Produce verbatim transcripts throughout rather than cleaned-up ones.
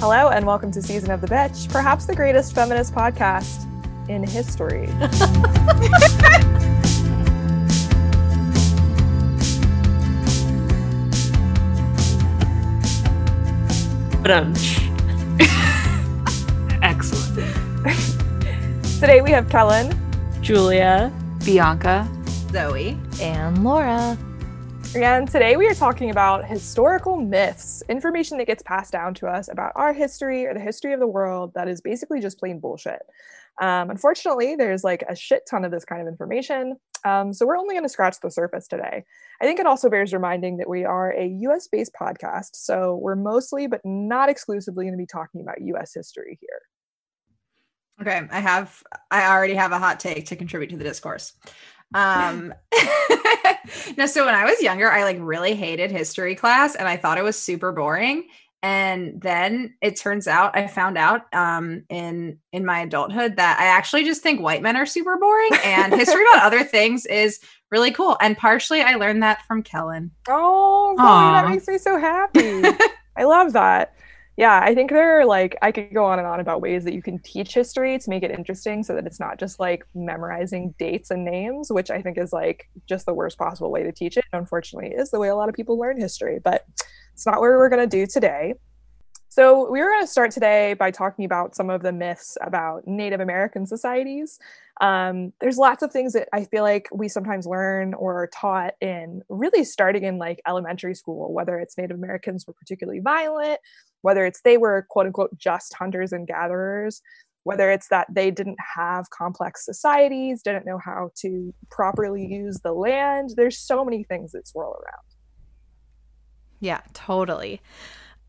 Hello, and welcome to Season of the Bitch, perhaps the greatest feminist podcast in history. Excellent. Today we have Kellen, Julia, Bianca, Zoe, and Laura. And today we are talking about historical myths, information that gets passed down to us about our history or the history of the world that is basically just plain bullshit. Um, unfortunately, there's like a shit ton of this kind of information, um, so we're only going to scratch the surface today. I think it also bears reminding that we are a U S-based podcast, so we're mostly but not exclusively going to be talking about U S history here. Okay, I have, I already have a hot take to contribute to the discourse. Um, no, so when I was younger, I like really hated history class and I thought it was super boring. And then it turns out I found out um, in, in my adulthood that I actually just think white men are super boring and history about other things is really cool. And partially I learned that from Kellen. Oh, Zoe, that makes me so happy. I love that. Yeah, I think there are like, I could go on and on about ways that you can teach history to make it interesting so that it's not just like memorizing dates and names, which I think is like just the worst possible way to teach it. Unfortunately, is the way a lot of people learn history, but it's not what we're going to do today. So we were going to start today by talking about some of the myths about Native American societies. Um, there's lots of things that I feel like we sometimes learn or are taught in really starting in like elementary school, whether it's Native Americans were particularly violent, whether it's they were quote unquote just hunters and gatherers, whether it's that they didn't have complex societies, didn't know how to properly use the land. There's so many things that swirl around. Yeah, totally.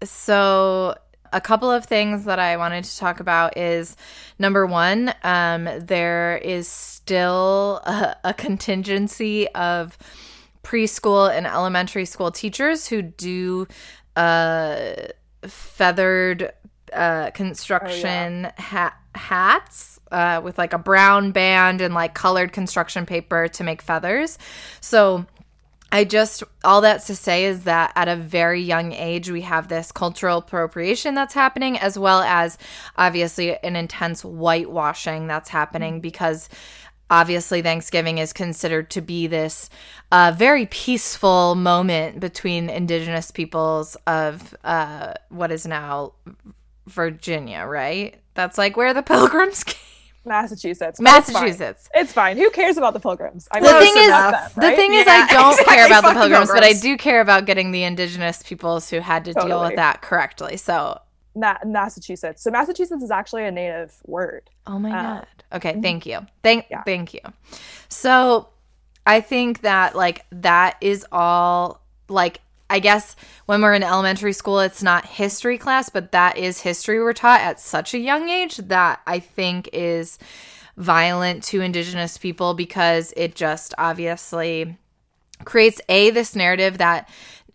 So a couple of things that I wanted to talk about is, number one, um, there is still a, a contingency of preschool and elementary school teachers who do uh, feathered uh, construction oh, yeah. ha- hats uh, with like a brown band and like colored construction paper to make feathers. So I just, all that's to say is that at a very young age, we have this cultural appropriation that's happening, as well as obviously an intense whitewashing that's happening because obviously Thanksgiving is considered to be this uh, very peaceful moment between indigenous peoples of uh, what is now Virginia, right? That's like where the Pilgrims came. Massachusetts. Massachusetts. It's fine. It's fine. Who cares about the Pilgrims? I mean, the thing is, them, right? the thing yeah, is, I don't exactly care about the pilgrims, the pilgrims, but I do care about getting the indigenous peoples who had to totally. deal with that correctly. So Ma- Massachusetts. So Massachusetts is actually a native word. Oh my uh, God. Okay. Thank you. Thank. Yeah. Thank you. So I think that like that is all like. I guess when we're in elementary school, it's not history class, but that is history we're taught at such a young age that I think is violent to indigenous people because it just obviously creates, A, this narrative that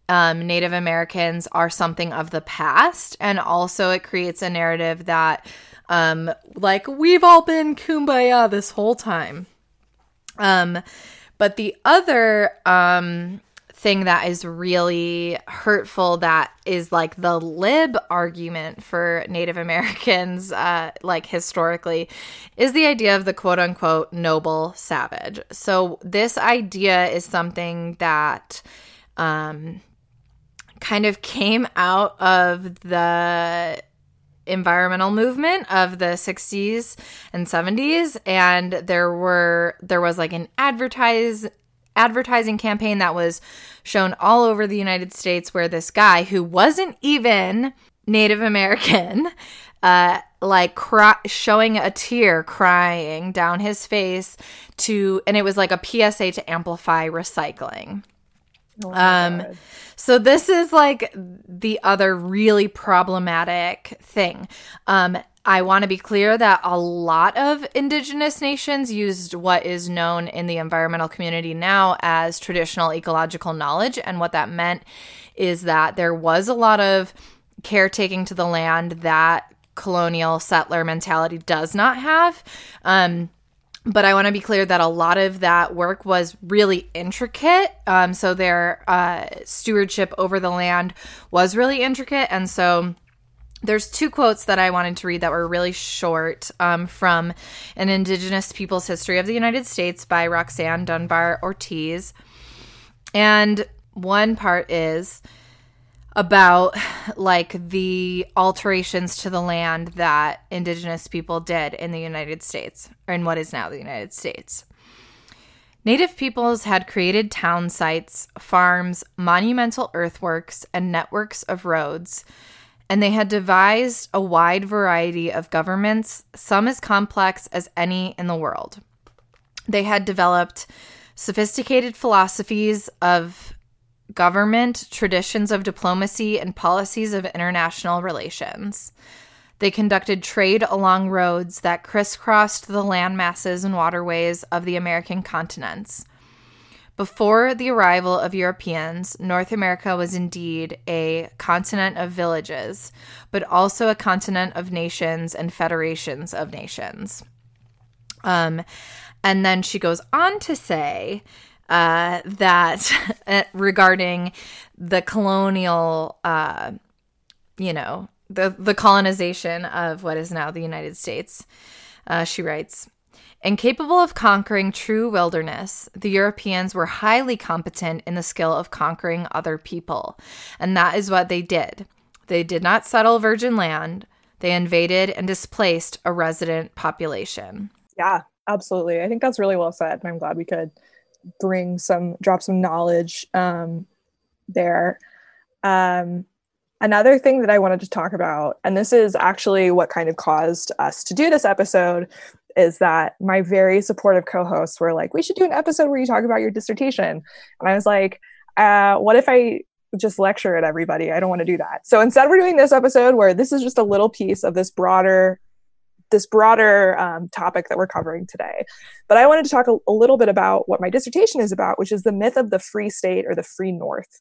um, Native Americans are something of the past, and also it creates a narrative that, um, like, we've all been kumbaya this whole time. Um, but the other... Um, thing that is really hurtful that is like the lib argument for Native Americans uh like historically is the idea of the quote-unquote noble savage. So this idea is something that um kind of came out of the environmental movement of the sixties and seventies, and there were there was like an advertise advertising campaign that was shown all over the United States where this guy who wasn't even Native American, uh, like cry- showing a tear crying down his face to, and it was like a P S A to amplify recycling. Oh my um, God. So this is like the other really problematic thing. Um, I want to be clear that a lot of indigenous nations used what is known in the environmental community now as traditional ecological knowledge. And what that meant is that there was a lot of caretaking to the land that colonial settler mentality does not have. Um, but I want to be clear that a lot of that work was really intricate. Um, so their uh, stewardship over the land was really intricate. And so There's two quotes that I wanted to read that were really short um, from An Indigenous People's History of the United States by Roxanne Dunbar-Ortiz. And one part is about like the alterations to the land that Indigenous people did in the United States, or in what is now the United States. Native peoples had created town sites, farms, monumental earthworks, and networks of roads, and they had devised a wide variety of governments, some as complex as any in the world. They had developed sophisticated philosophies of government, traditions of diplomacy, and policies of international relations. They conducted trade along roads that crisscrossed the land masses and waterways of the American continents. Before the arrival of Europeans, North America was indeed a continent of villages, but also a continent of nations and federations of nations. Um, and then she goes on to say uh, that regarding the colonial, uh, you know, the, the colonization of what is now the United States, uh, she writes, incapable of conquering true wilderness, the Europeans were highly competent in the skill of conquering other people, and that is what they did. They did not settle virgin land. They invaded and displaced a resident population. Yeah, absolutely. I think that's really well said, and I'm glad we could bring some, drop some knowledge um, there. Um, Another thing that I wanted to talk about, and this is actually what kind of caused us to do this episode, is that my very supportive co-hosts were like, we should do an episode where you talk about your dissertation. And I was like, uh, what if I just lecture at everybody? I don't want to do that. So instead, we're doing this episode where this is just a little piece of this broader this broader um, topic that we're covering today. But I wanted to talk a, a little bit about what my dissertation is about, which is the myth of the free state or the free North.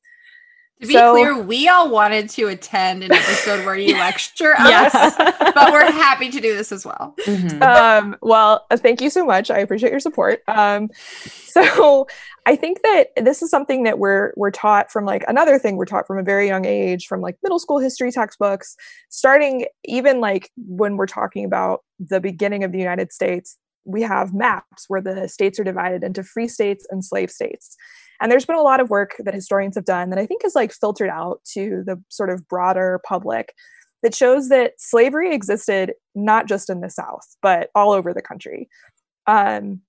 To be so, clear, we all wanted to attend an episode where you lecture yes. us, but we're happy to do this as well. Mm-hmm. Um, well, thank you so much. I appreciate your support. Um, so I think that this is something that we're we're taught from like another thing we're taught from a very young age, from like middle school history textbooks, starting even like when we're talking about the beginning of the United States, we have maps where the states are divided into free states and slave states. And there's been a lot of work that historians have done that I think is like filtered out to the sort of broader public that shows that slavery existed not just in the South, but all over the country. Um,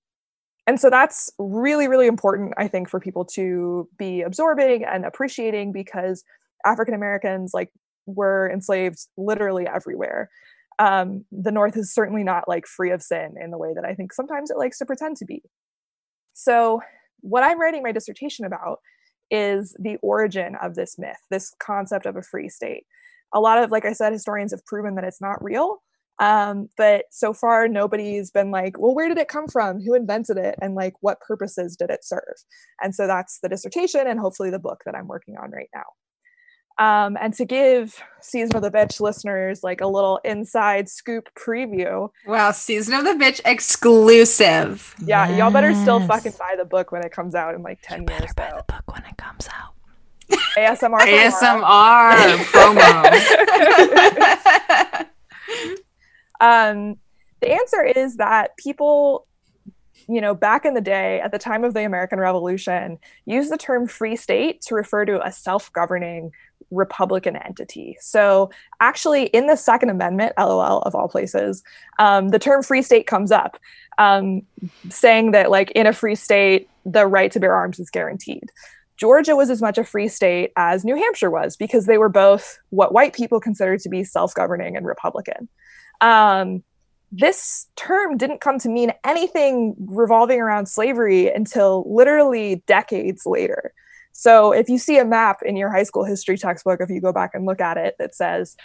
and so that's really, really important, I think, for people to be absorbing and appreciating, because African Americans like were enslaved literally everywhere. Um, the North is certainly not like free of sin in the way that I think sometimes it likes to pretend to be. So what I'm writing my dissertation about is the origin of this myth, this concept of a free state. A lot of, like I said, historians have proven that it's not real, um, but so far nobody's been like, well, where did it come from? Who invented it? And like, what purposes did it serve? And so that's the dissertation and hopefully the book that I'm working on right now. Um, and to give Season of the Bitch listeners like a little inside scoop preview. Wow, Season of the Bitch exclusive. Yeah, yes. Y'all better still fucking buy the book when it comes out in like ten you years. You better buy the book when it comes out. A S M R. A S M R promo. um, the answer is that people, you know, back in the day, at the time of the American Revolution, used the term free state to refer to a self-governing Republican entity. So actually in the Second Amendment, L O L of all places, um, the term free state comes up, um, saying that like in a free state, the right to bear arms is guaranteed. Georgia was as much a free state as New Hampshire was, because they were both what white people considered to be self-governing and Republican. Um, This term didn't come to mean anything revolving around slavery until literally decades later. So if you see a map in your high school history textbook, if you go back and look at it, that says,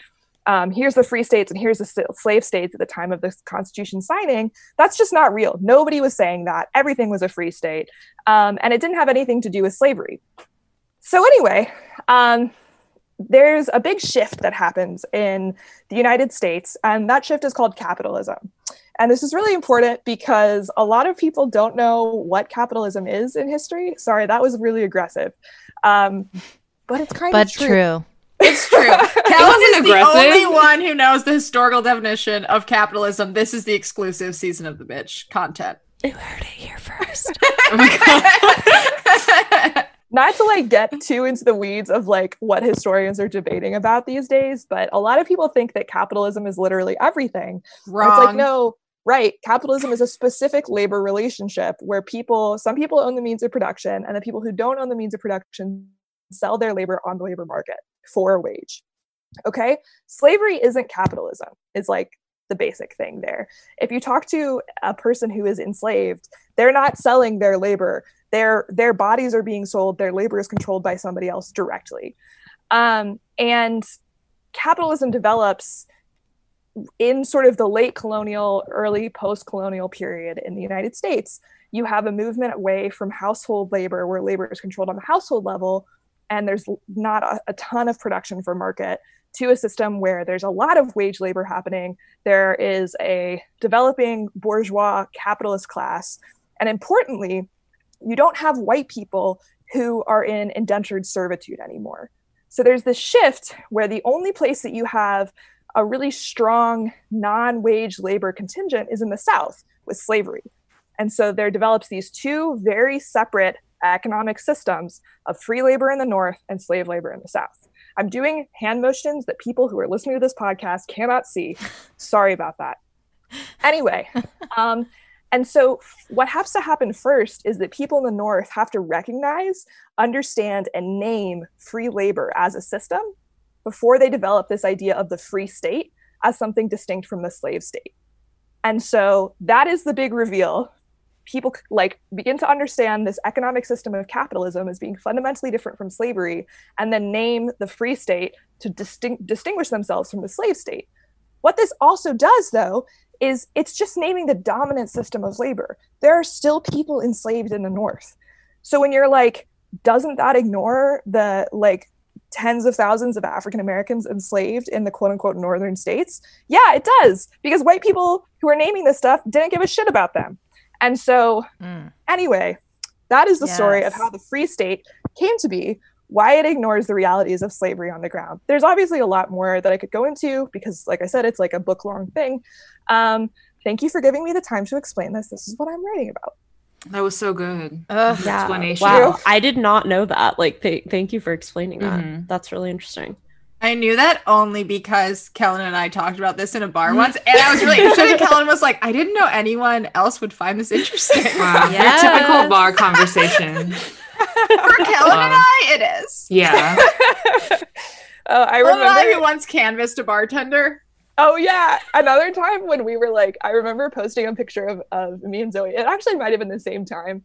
um, here's the free states and here's the slave states at the time of the Constitution signing, that's just not real. Nobody was saying that. Everything was a free state. Um, and it didn't have anything to do with slavery. So anyway, um, there's a big shift that happens in the United States, and that shift is called capitalism. And this is really important because a lot of people don't know what capitalism is in history. Sorry, that was really aggressive. Um, but it's kind but of true. true. It's true. Cal is aggressive. The only one who knows the historical definition of capitalism. This is the exclusive Season of the Bitch content. You heard it here first. Oh my God. Not to like get too into the weeds of like what historians are debating about these days, but a lot of people think that capitalism is literally everything. Wrong. It's like, no, right. Capitalism is a specific labor relationship where people, some people own the means of production, and the people who don't own the means of production sell their labor on the labor market for a wage. Okay. Slavery isn't capitalism. It's like the basic thing there. If you talk to a person who is enslaved, they're not selling their labor. Their their bodies are being sold. Their labor is controlled by somebody else directly. Um, and capitalism develops in sort of the late colonial, early post-colonial period in the United States. You have a movement away from household labor, where labor is controlled on the household level, and there's not a, a ton of production for market, to a system where there's a lot of wage labor happening. There is a developing bourgeois capitalist class. And importantly, you don't have white people who are in indentured servitude anymore. So there's this shift where the only place that you have a really strong non-wage labor contingent is in the South with slavery. And so there develops these two very separate economic systems of free labor in the North and slave labor in the South. I'm doing hand motions that people who are listening to this podcast cannot see. Sorry about that. Anyway, um, and so what has to happen first is that people in the North have to recognize, understand, and name free labor as a system before they develop this idea of the free state as something distinct from the slave state. And so that is the big reveal. People like begin to understand this economic system of capitalism as being fundamentally different from slavery, and then name the free state to disting- distinguish themselves from the slave state. What this also does, though, is it's just naming the dominant system of labor. There are still people enslaved in the North. So when you're like, doesn't that ignore the like tens of thousands of African Americans enslaved in the quote unquote northern states? Yeah, it does, because white people who are naming this stuff didn't give a shit about them. And so mm. anyway, that is the yes. story of how the free state came to be, why it ignores the realities of slavery on the ground. There's obviously a lot more that I could go into because, like I said, it's like a book long thing. Um, thank you for giving me the time to explain this. This is what I'm writing about. That was so good. Uh, yeah. Explanation. Wow. I did not know that. Like, th- thank you for explaining that. Mm-hmm. That's really interesting. I knew that only because Kellen and I talked about this in a bar once, and I was really interested. Kellen was like, I didn't know anyone else would find this interesting. Wow. Yes. Your typical bar conversation. For Kellen wow. and I, it is. Yeah. Oh, I remember. Well, I once canvassed a bartender. Oh, yeah. Another time when we were like, I remember posting a picture of, of me and Zoe. It actually might have been the same time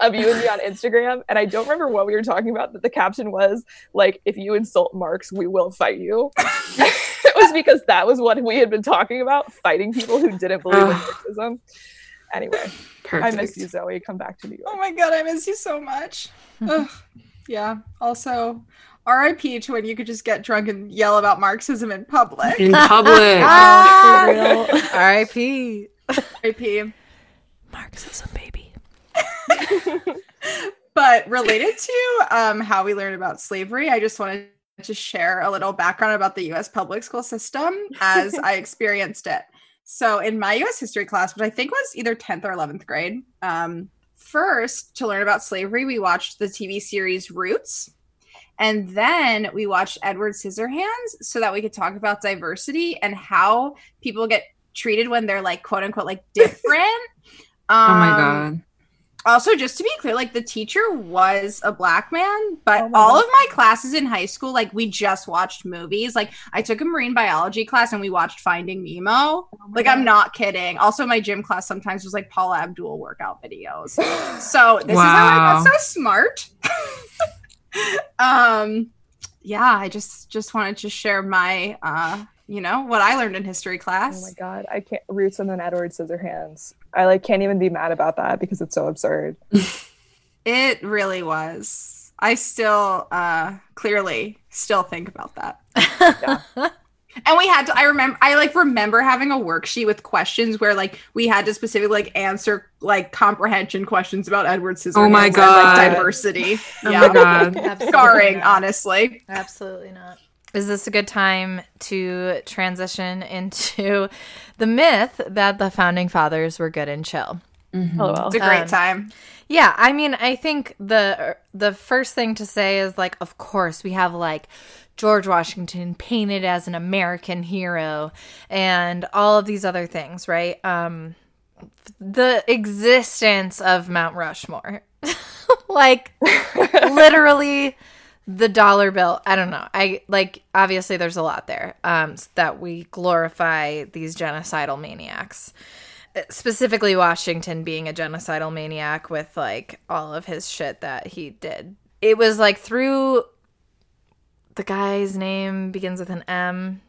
of you and me on Instagram. And I don't remember what we were talking about, but the caption was like, if you insult Marx, we will fight you. It was because that was what we had been talking about, fighting people who didn't believe in Marxism. Anyway, perfect. I miss you, Zoe. Come back to New York. Oh, my God. I miss you so much. Ugh. Yeah. Also, R I P to when you could just get drunk and yell about Marxism in public. In public. Ah, for real. R I P R I P Marxism, baby. But related to um, how we learned about slavery, I just wanted to share a little background about the U S public school system as I experienced it. So in my U S history class, which I think was either tenth or eleventh grade, um, first, to learn about slavery, we watched the T V series Roots. And then we watched Edward Scissorhands so that we could talk about diversity and how people get treated when they're like, quote unquote, like different. um, oh my God. Also, just to be clear, like the teacher was a black man, but oh all God. of my classes in high school, like we just watched movies. Like I took a marine biology class and we watched Finding Nemo. Oh like God. I'm not kidding. Also, my gym class sometimes was like Paula Abdul workout videos. So this wow. is how I got so smart. um yeah I just just wanted to share my uh you know what I learned in history class. Oh my God, I can't. Roots and then Edward Scissorhands. I like can't even be mad about that because it's so absurd. It really was. I still uh clearly still think about that. Yeah. And we had to, I remember, I like remember having a worksheet with questions where like we had to specifically like answer like comprehension questions about Edward Scissorhands. Oh my God. And, like, diversity. Oh yeah. My God. Scarring, honestly. Absolutely not. is this a good time to transition into the myth that the founding fathers were good and chill? Mm-hmm. Oh, well. It's a great um, time. Yeah, I mean, I think the the first thing to say is, like, of course, we have, like, George Washington painted as an American hero and all of these other things, right? Um, the existence of Mount Rushmore. Like, literally the dollar bill. I don't know. I, like, obviously there's a lot there um, that we glorify these genocidal maniacs. Specifically Washington being a genocidal maniac with, like, all of his shit that he did. It was, like, through the guy's name begins with an M.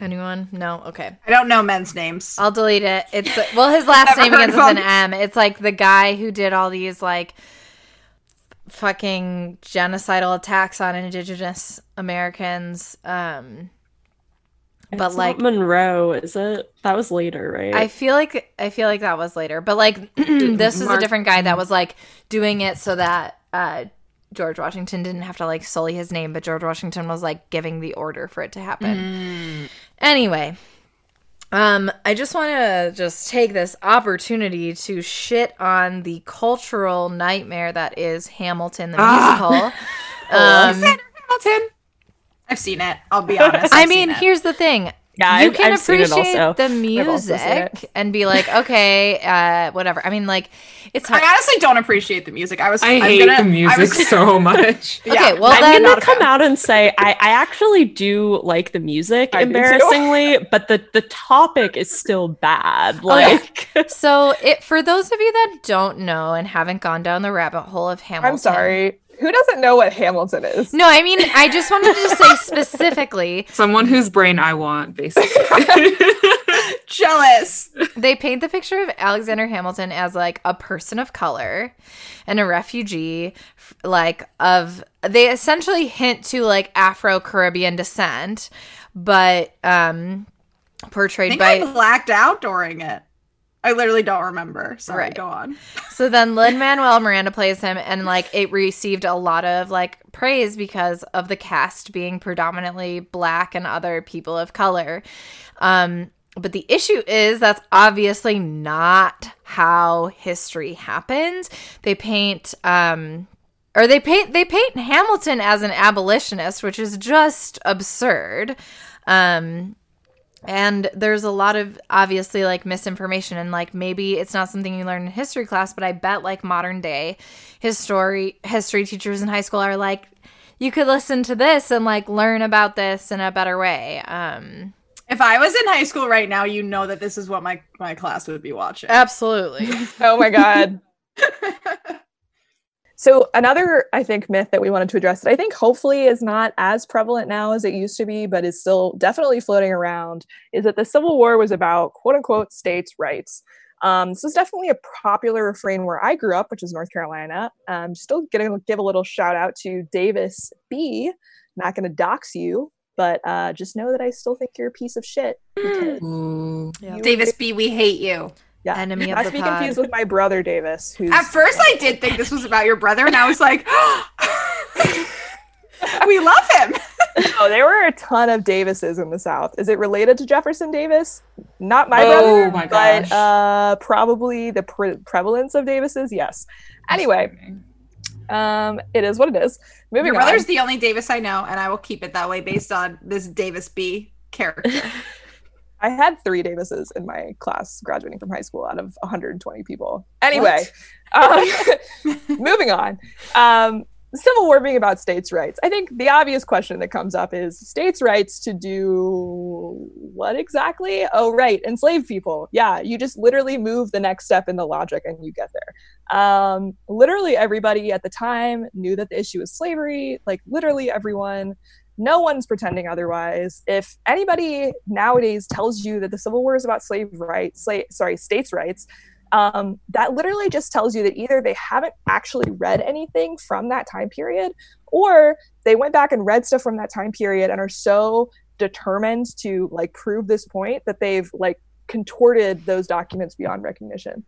Anyone? No? Okay. I don't know men's names. I'll delete it. It's well, his last name begins with an M. It's, like, the guy who did all these, like, fucking genocidal attacks on indigenous Americans, um... But it's like not Monroe, is it? That was later, right? I feel like I feel like that was later. But like this is Mark- a different guy that was like doing it so that uh, George Washington didn't have to like sully his name, but George Washington was like giving the order for it to happen. Mm. Anyway, um, I just want to just take this opportunity to shit on the cultural nightmare that is Hamilton the ah. musical. um, Alexander Hamilton. I've seen it. I'll be honest. I've I mean, here's the thing. Yeah, you I've, can I've appreciate the music and be like, okay, uh, whatever. I mean, like, it's. Hard. I honestly don't appreciate the music. I was. I I'm hate gonna, the music was... so much. Yeah, okay, well I'm then gonna come fan. out and say I, I actually do like the music, I embarrassingly, but the the topic is still bad. Like, okay. So it for those of you that don't know and haven't gone down the rabbit hole of Hamilton, I'm sorry. Who doesn't know what Hamilton is? No, I mean, I just wanted to say specifically. Someone whose brain I want, basically. Jealous. They paint the picture of Alexander Hamilton as, like, a person of color and a refugee, like, of... They essentially hint to, like, Afro-Caribbean descent, but um, portrayed I think by... I blacked out during it. I literally don't remember. Sorry, right. Go on. So then Lin-Manuel Miranda plays him, and, like, it received a lot of, like, praise because of the cast being predominantly black and other people of color. Um, but the issue is that's obviously not how history happens. They paint... Um, or they paint, they paint Hamilton as an abolitionist, which is just absurd. Um... And there's a lot of, obviously, like, misinformation. And, like, maybe it's not something you learn in history class, but I bet, like, modern-day history history teachers in high school are like, you could listen to this and, like, learn about this in a better way. Um, if I was in high school right now, you know that this is what my, my class would be watching. Absolutely. Oh, my God. So another, I think, myth that we wanted to address that I think hopefully is not as prevalent now as it used to be, but is still definitely floating around, is that the Civil War was about, quote unquote, states' rights. Um, this is definitely a popular refrain where I grew up, which is North Carolina. I'm still going to give a little shout out to Davis B. I'm not going to dox you, but uh, just know that I still think you're a piece of shit. Mm. Yeah. Davis B., we hate you. Yeah. Enemy Not of the to be pod. Confused with my brother Davis. Who's At first, I did think this was about your brother, and I was like, "We love him." No, there were a ton of Davises in the South. Is it related to Jefferson Davis? Not my oh, brother, my gosh. but uh, probably the pre- prevalence of Davises. Yes. Anyway, um, it is what it is. Moving your brother's on. The only Davis I know, and I will keep it that way based on this Davis B character. I had three Davises in my class graduating from high school out of one hundred twenty people. Anyway, um, moving on. Um, Civil War being about states' rights. I think the obvious question that comes up is states' rights to do what exactly? Oh, right. Enslave people. Yeah. You just literally move the next step in the logic and you get there. Um, literally everybody at the time knew that the issue was slavery. Like literally everyone. No one's pretending otherwise. If anybody nowadays tells you that the Civil War is about slave rights, sla- sorry, states' rights, um, that literally just tells you that either they haven't actually read anything from that time period, or they went back and read stuff from that time period and are so determined to like prove this point that they've like contorted those documents beyond recognition.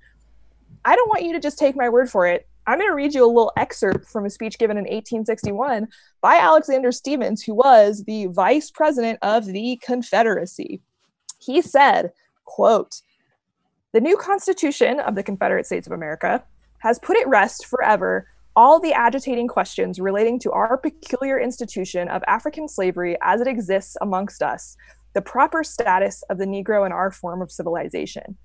I don't want you to just take my word for it. I'm going to read you a little excerpt from a speech given in eighteen sixty-one by Alexander Stephens, who was the vice president of the Confederacy. He said, quote, "The new Constitution of the Confederate States of America has put at rest forever all the agitating questions relating to our peculiar institution of African slavery as it exists amongst us, the proper status of the Negro in our form of civilization.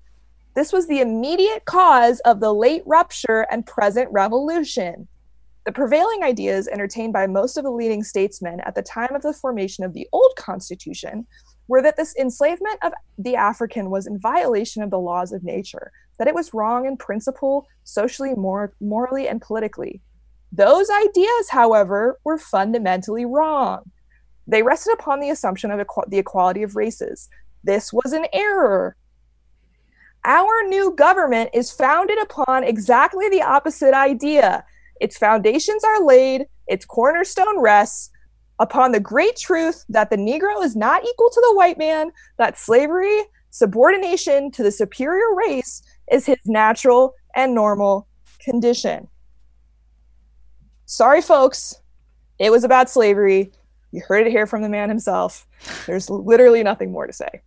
This was the immediate cause of the late rupture and present revolution. The prevailing ideas entertained by most of the leading statesmen at the time of the formation of the old Constitution were that this enslavement of the African was in violation of the laws of nature, that it was wrong in principle, socially, mor- morally, and politically. Those ideas, however, were fundamentally wrong. They rested upon the assumption of equ- the equality of races. This was an error. Our new government is founded upon exactly the opposite idea. Its foundations are laid, its cornerstone rests, upon the great truth that the Negro is not equal to the white man, that slavery, subordination to the superior race is his natural and normal condition." Sorry, folks, it was about slavery. You heard it here from the man himself. There's literally nothing more to say.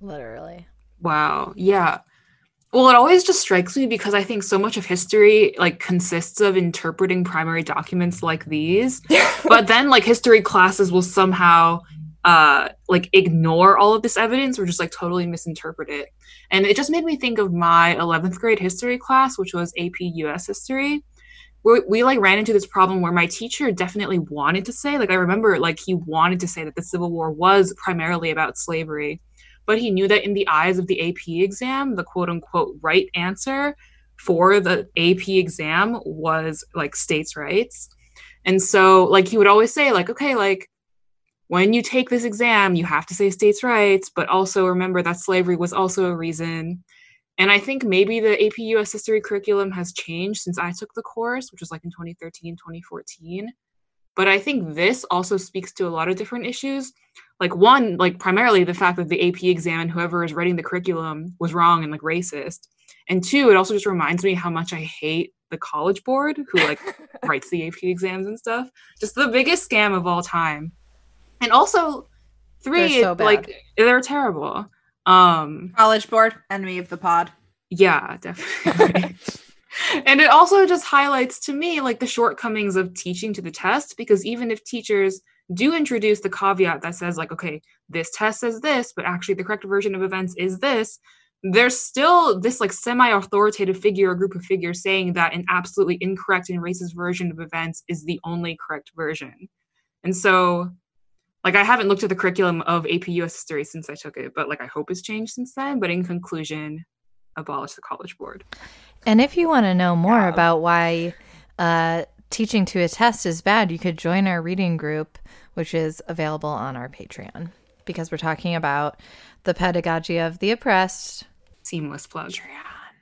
Literally. Wow. Yeah. Well, it always just strikes me because I think so much of history like consists of interpreting primary documents like these, but then like history classes will somehow uh, like ignore all of this evidence or just like totally misinterpret it. And it just made me think of my eleventh grade history class, which was A P U S history, where we like ran into this problem where my teacher definitely wanted to say, like I remember like he wanted to say that the Civil War was primarily about slavery, but he knew that in the eyes of the A P exam, the quote unquote right answer for the A P exam was like states' rights. And so like he would always say like, okay, like when you take this exam, you have to say states' rights, but also remember that slavery was also a reason. And I think maybe the A P U S history curriculum has changed since I took the course, which was like in twenty thirteen, twenty fourteen. But I think this also speaks to a lot of different issues. Like one, like primarily the fact that the A P exam and whoever is writing the curriculum was wrong and like racist. And two, it also just reminds me how much I hate the College Board who like writes the A P exams and stuff. Just the biggest scam of all time. And also three, they're so like they're terrible. Um, College Board, enemy of the pod. Yeah, definitely. And it also just highlights to me like the shortcomings of teaching to the test, because even if teachers do introduce the caveat that says like, okay, this test says this, but actually the correct version of events is this, there's still this like semi-authoritative figure or group of figures saying that an absolutely incorrect and racist version of events is the only correct version. And so like, I haven't looked at the curriculum of A P U S history since I took it, but like, I hope it's changed since then. But in conclusion, abolish the College Board. And if you want to know more yeah. about why uh, teaching to a test is bad, you could join our reading group, which is available on our Patreon, because we're talking about the pedagogy of the oppressed. Seamless plug.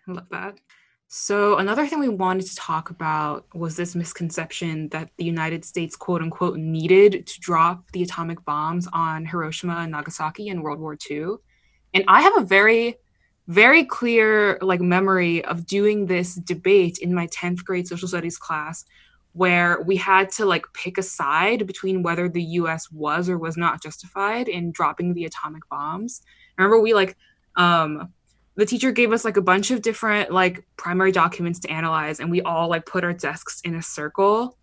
I love that. So another thing we wanted to talk about was this misconception that the United States, quote unquote, needed to drop the atomic bombs on Hiroshima and Nagasaki in World War Two. And I have a very... very clear like memory of doing this debate in my tenth grade social studies class where we had to like pick a side between whether the U S was or was not justified in dropping the atomic bombs. I remember we like um the teacher gave us like a bunch of different like primary documents to analyze, and we all like put our desks in a circle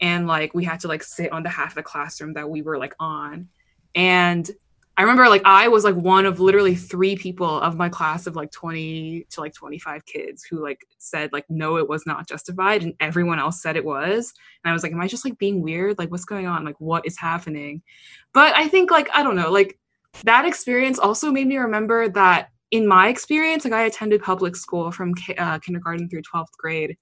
and like we had to like sit on the half of the classroom that we were like on. And I remember like I was like one of literally three people of my class of like twenty to like twenty-five kids who like said like, no, it was not justified. And everyone else said it was. And I was like, am I just like being weird? Like, what's going on? Like, what is happening? But I think like, I don't know, like that experience also made me remember that in my experience, like I attended public school from uh, kindergarten through twelfth grade.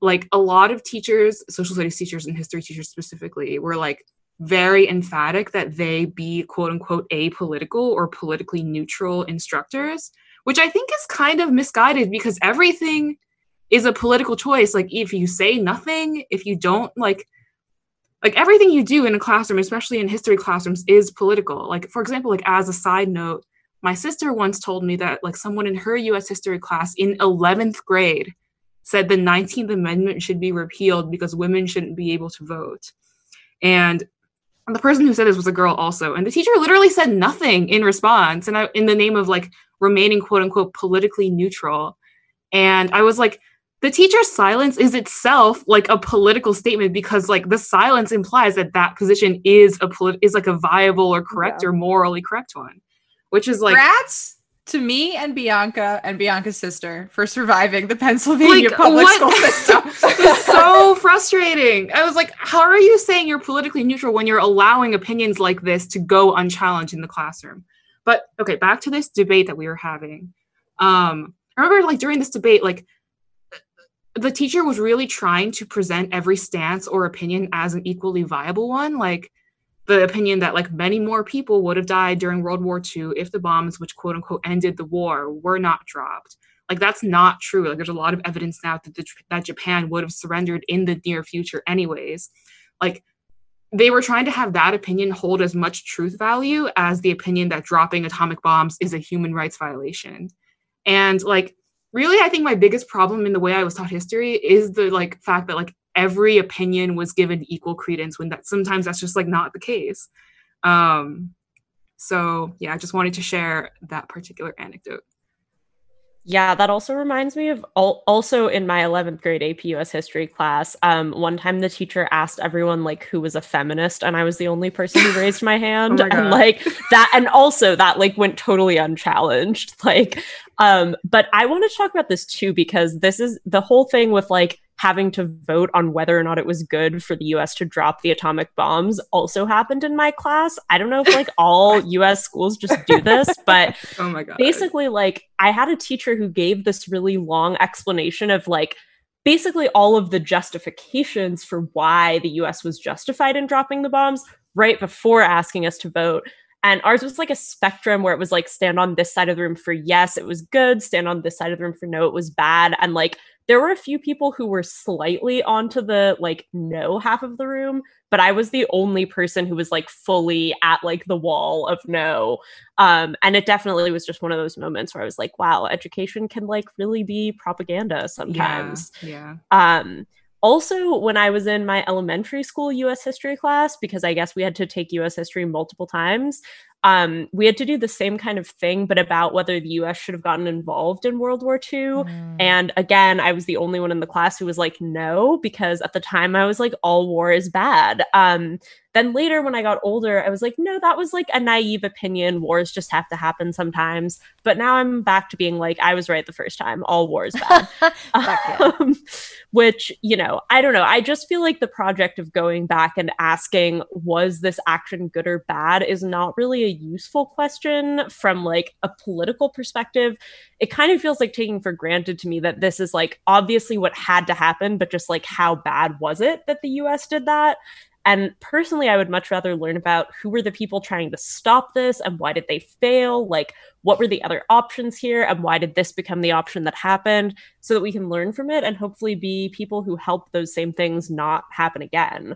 Like a lot of teachers, social studies teachers and history teachers specifically were like, very emphatic that they be quote unquote apolitical or politically neutral instructors, which I think is kind of misguided because everything is a political choice. Like if you say nothing, if you don't like, like everything you do in a classroom, especially in history classrooms, is political. Like for example, like as a side note, my sister once told me that like someone in her U S history class in eleventh grade said the nineteenth Amendment should be repealed because women shouldn't be able to vote. And the person who said this was a girl also. And the teacher literally said nothing in response, and I, in the name of like remaining quote unquote politically neutral. And I was like, the teacher's silence is itself like a political statement, because like the silence implies that that position is a polit- is like a viable or correct yeah. or morally correct one, which is like rats to me and Bianca and Bianca's sister for surviving the Pennsylvania like, public what? school system. It's so frustrating. I was like, how are you saying you're politically neutral when you're allowing opinions like this to go unchallenged in the classroom? But okay, back to this debate that we were having. Um, I remember like during this debate, like, the teacher was really trying to present every stance or opinion as an equally viable one, like the opinion that like many more people would have died during World War Two if the bombs, which quote unquote ended the war, were not dropped. Like that's not true. Like there's a lot of evidence now that the, that Japan would have surrendered in the near future anyways. Like they were trying to have that opinion hold as much truth value as the opinion that dropping atomic bombs is a human rights violation. And like, really, I think my biggest problem in the way I was taught history is the like fact that like every opinion was given equal credence, when that sometimes that's just like not the case. Um, so yeah, I just wanted to share that particular anecdote. Yeah, that also reminds me of al- also in my eleventh grade A P U S history class. Um, one time the teacher asked everyone like who was a feminist, and I was the only person who raised my hand. Oh my God. And like that, and also that like went totally unchallenged. Like, um, but I want to talk about this too, because this is the whole thing with like having to vote on whether or not it was good for the U S to drop the atomic bombs also happened in my class. I don't know if like all U S schools just do this, but oh my God. Basically like I had a teacher who gave this really long explanation of like basically all of the justifications for why the U S was justified in dropping the bombs right before asking us to vote. And ours was like a spectrum where it was like stand on this side of the room for yes, it was good, stand on this side of the room for no, it was bad. And like there were a few people who were slightly onto the like no half of the room, but I was the only person who was like fully at like the wall of no. Um, and it definitely was just one of those moments where I was like, wow, education can like really be propaganda sometimes. Yeah. yeah. Um, Also, when I was in my elementary school U S history class, because I guess we had to take U S history multiple times, um, we had to do the same kind of thing, but about whether the U S should have gotten involved in World War Two. Mm. And again, I was the only one in the class who was like, no, because at the time I was like, all war is bad. Um, then later when I got older, I was like, no, that was like a naive opinion. Wars just have to happen sometimes. But now I'm back to being like, I was right the first time. All war is bad. um, which, you know, I don't know. I just feel like the project of going back and asking, was this action good or bad, is not really a useful question from like a political perspective. It kind of feels like taking for granted to me that this is like obviously what had to happen, but just like how bad was it that the U S did that? And personally, I would much rather learn about who were the people trying to stop this and why did they fail? Like, what were the other options here? And why did this become the option that happened, so that we can learn from it and hopefully be people who help those same things not happen again?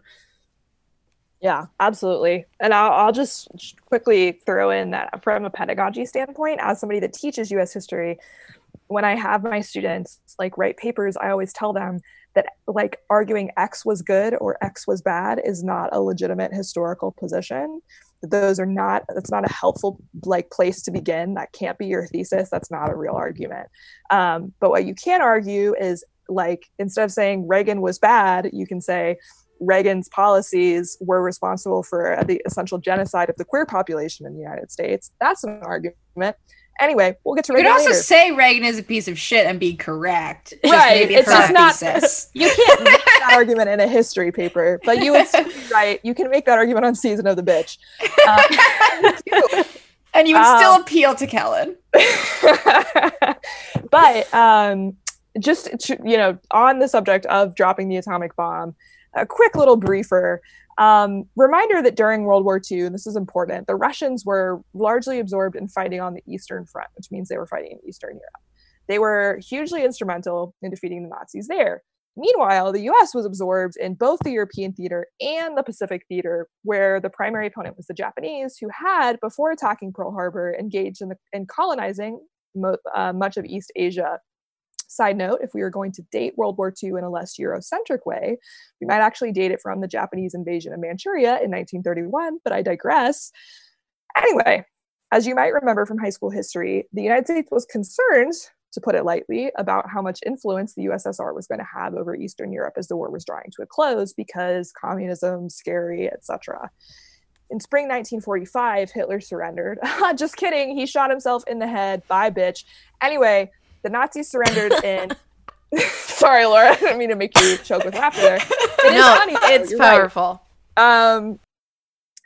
Yeah, absolutely. And I'll, I'll just quickly throw in that from a pedagogy standpoint, as somebody that teaches U S history, when I have my students like write papers, I always tell them that like arguing X was good or X was bad is not a legitimate historical position. Those are not, that's not a helpful like place to begin. That can't be your thesis. That's not a real argument. Um, but what you can argue is like, instead of saying Reagan was bad, you can say Reagan's policies were responsible for the essential genocide of the queer population in the United States. That's an argument. Anyway, we'll get to Reagan. You can also later. say Reagan is a piece of shit and be correct. Just right. It's just not, you can't make that argument in a history paper, but you would still be right. You can make that argument on Season of the Bitch. Uh, you and you would um, still appeal to Kellen. But um, just, to, you know, on the subject of dropping the atomic bomb, a quick little briefer. Um, reminder that during World War Two, and this is important, the Russians were largely absorbed in fighting on the Eastern Front, which means they were fighting in Eastern Europe. They were hugely instrumental in defeating the Nazis there. Meanwhile, the U S was absorbed in both the European theater and the Pacific theater, where the primary opponent was the Japanese, who had, before attacking Pearl Harbor, engaged in, the, in colonizing mo- uh, much of East Asia, Side note, if we were going to date World War Two in a less Eurocentric way, we might actually date it from the Japanese invasion of Manchuria in nineteen thirty-one, but I digress. Anyway, as you might remember from high school history, the United States was concerned, to put it lightly, about how much influence the U S S R was going to have over Eastern Europe as the war was drawing to a close, because communism, scary, et cetera. In spring nineteen forty-five, Hitler surrendered. Just kidding. He shot himself in the head. Bye, bitch. Anyway, the Nazis surrendered in... Sorry, Laura. I didn't mean to make you choke with laughter there. It no, funny, it's You're powerful. Right. Um,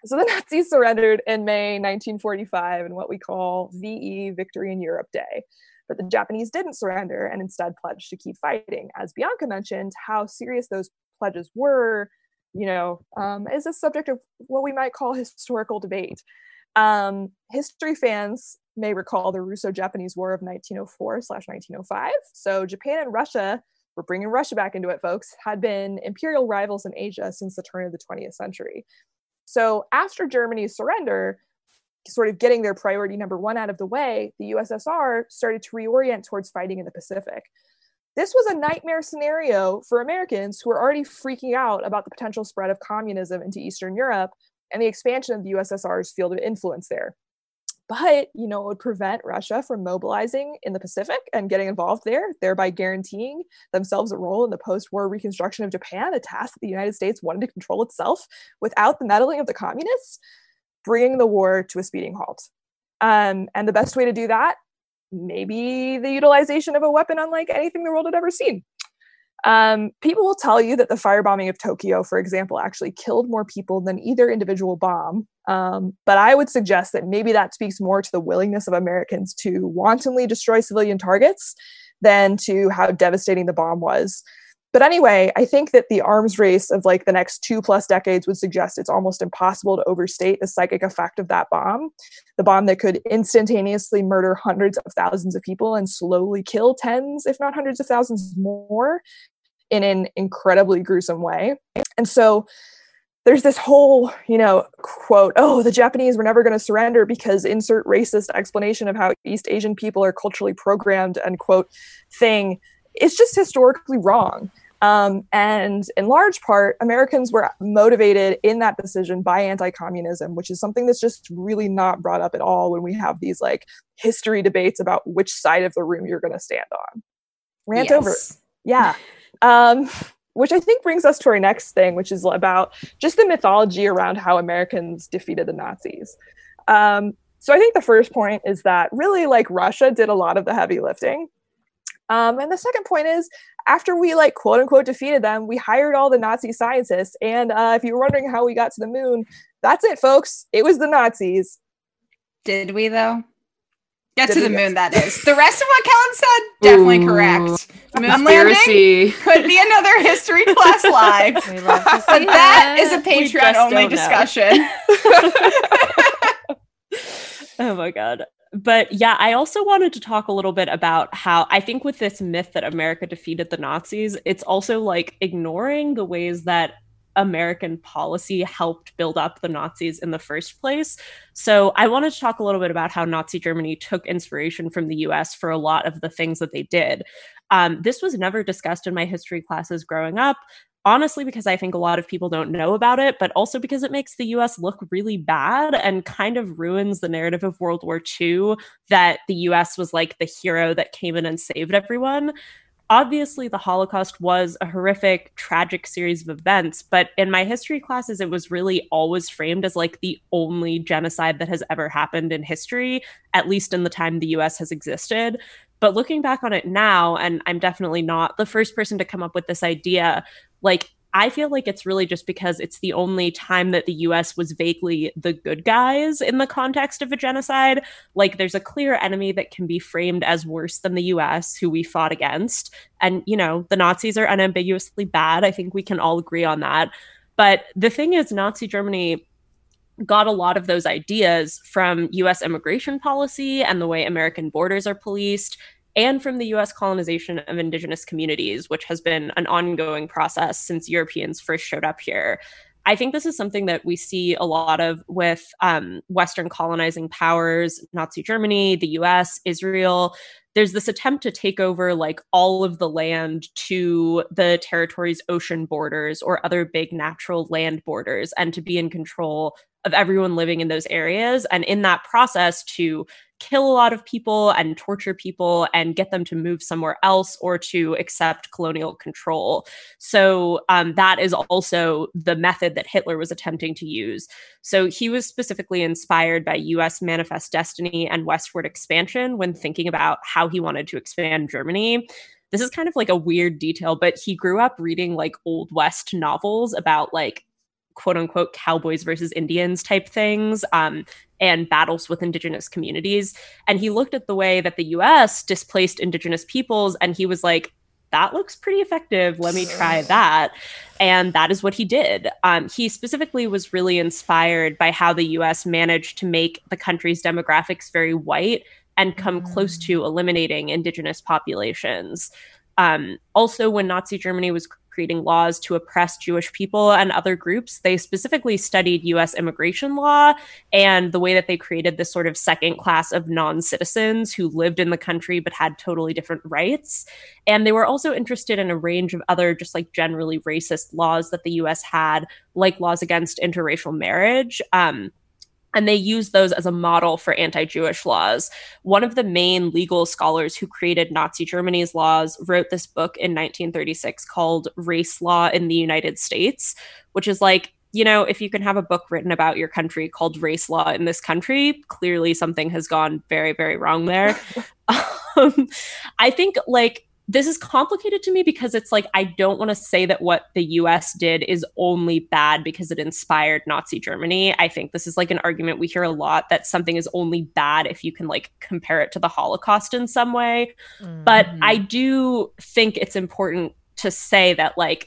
so the Nazis surrendered in May nineteen forty-five in what we call V E, Victory in Europe Day. But the Japanese didn't surrender and instead pledged to keep fighting. As Bianca mentioned, how serious those pledges were, you know, um, is a subject of what we might call historical debate. Um, history fans may recall the Russo-Japanese War of nineteen oh four slash nineteen oh five. So Japan and Russia, we're bringing Russia back into it, folks, had been imperial rivals in Asia since the turn of the twentieth century. So after Germany's surrender, sort of getting their priority number one out of the way, the U S S R started to reorient towards fighting in the Pacific. This was a nightmare scenario for Americans who were already freaking out about the potential spread of communism into Eastern Europe and the expansion of the U S S R's field of influence there. But, you know, it would prevent Russia from mobilizing in the Pacific and getting involved there, thereby guaranteeing themselves a role in the post-war reconstruction of Japan, a task that the United States wanted to control itself without the meddling of the communists, bringing the war to a speeding halt. Um, and the best way to do that, maybe the utilization of a weapon unlike anything the world had ever seen. Um, people will tell you that the firebombing of Tokyo, for example, actually killed more people than either individual bomb. Um, but I would suggest that maybe that speaks more to the willingness of Americans to wantonly destroy civilian targets than to how devastating the bomb was. But anyway, I think that the arms race of like the next two plus decades would suggest it's almost impossible to overstate the psychic effect of that bomb, the bomb that could instantaneously murder hundreds of thousands of people and slowly kill tens, if not hundreds of thousands more, in an incredibly gruesome way. And so there's this whole, you know, quote, oh, the Japanese were never going to surrender because insert racist explanation of how East Asian people are culturally programmed, end quote, thing. It's just historically wrong. Um, and in large part, Americans were motivated in that decision by anti-communism, which is something that's just really not brought up at all when we have these like history debates about which side of the room you're going to stand on. Rant yes. over. Yeah. Um, which I think brings us to our next thing, which is about just the mythology around how Americans defeated the Nazis. Um, so I think the first point is that really like Russia did a lot of the heavy lifting. Um, and the second point is, after we like quote unquote defeated them, we hired all the Nazi scientists. And uh, if you were wondering how we got to the moon, that's it, folks. It was the Nazis. Did we though? Get Did to the moon, that is. The rest of what Kellen said, definitely Ooh, correct. Moon landing could be another history class live. We love to see but that is a Patreon-only discussion. Oh my God. But yeah, I also wanted to talk a little bit about how I think with this myth that America defeated the Nazis, it's also like ignoring the ways that American policy helped build up the Nazis in the first place. So I wanted to talk a little bit about how Nazi Germany took inspiration from the U S for a lot of the things that they did. Um, this was never discussed in my history classes growing up, honestly, because I think a lot of people don't know about it, but also because it makes the U S look really bad and kind of ruins the narrative of World War Two that the U S was like the hero that came in and saved everyone. Obviously, the Holocaust was a horrific, tragic series of events, but in my history classes, it was really always framed as like the only genocide that has ever happened in history, at least in the time the U S has existed. But looking back on it now, and I'm definitely not the first person to come up with this idea, like, I feel like it's really just because it's the only time that the U S was vaguely the good guys in the context of a genocide. Like, there's a clear enemy that can be framed as worse than the U S who we fought against. And, you know, the Nazis are unambiguously bad. I think we can all agree on that. But the thing is, Nazi Germany got a lot of those ideas from U S immigration policy and the way American borders are policed, and from the U S colonization of indigenous communities, which has been an ongoing process since Europeans first showed up here. I think this is something that we see a lot of with um, Western colonizing powers, Nazi Germany, the U S, Israel. there's this attempt to take over like all of the land to the territory's ocean borders or other big natural land borders, and to be in control of everyone living in those areas. And in that process, to kill a lot of people and torture people and get them to move somewhere else or to accept colonial control. So um, that is also the method that Hitler was attempting to use. So he was specifically inspired by U S manifest destiny and westward expansion when thinking about how he wanted to expand Germany. This is kind of like a weird detail, but he grew up reading like Old West novels about like quote unquote cowboys versus Indians type things um, and battles with indigenous communities. And he looked at the way that the U S displaced indigenous peoples and he was like, that looks pretty effective. Let me try that. And that is what he did. Um, he specifically was really inspired by how the U S managed to make the country's demographics very white and come mm. close to eliminating indigenous populations. Um, also, when Nazi Germany was creating laws to oppress Jewish people and other groups, they specifically studied U S immigration law and the way that they created this sort of second class of non-citizens who lived in the country but had totally different rights. And they were also interested in a range of other just like generally racist laws that the U S had, like laws against interracial marriage. Um, And they used those as a model for anti-Jewish laws. One of the main legal scholars who created Nazi Germany's laws wrote this book in nineteen thirty-six called Race Law in the United States, which is like, you know, if you can have a book written about your country called Race Law in this country, clearly something has gone very, very wrong there. um, I think like, this is complicated to me because it's like, I don't want to say that what the U S did is only bad because it inspired Nazi Germany. I think this is like an argument we hear a lot, that something is only bad if you can like compare it to the Holocaust in some way. Mm-hmm. But I do think it's important to say that like,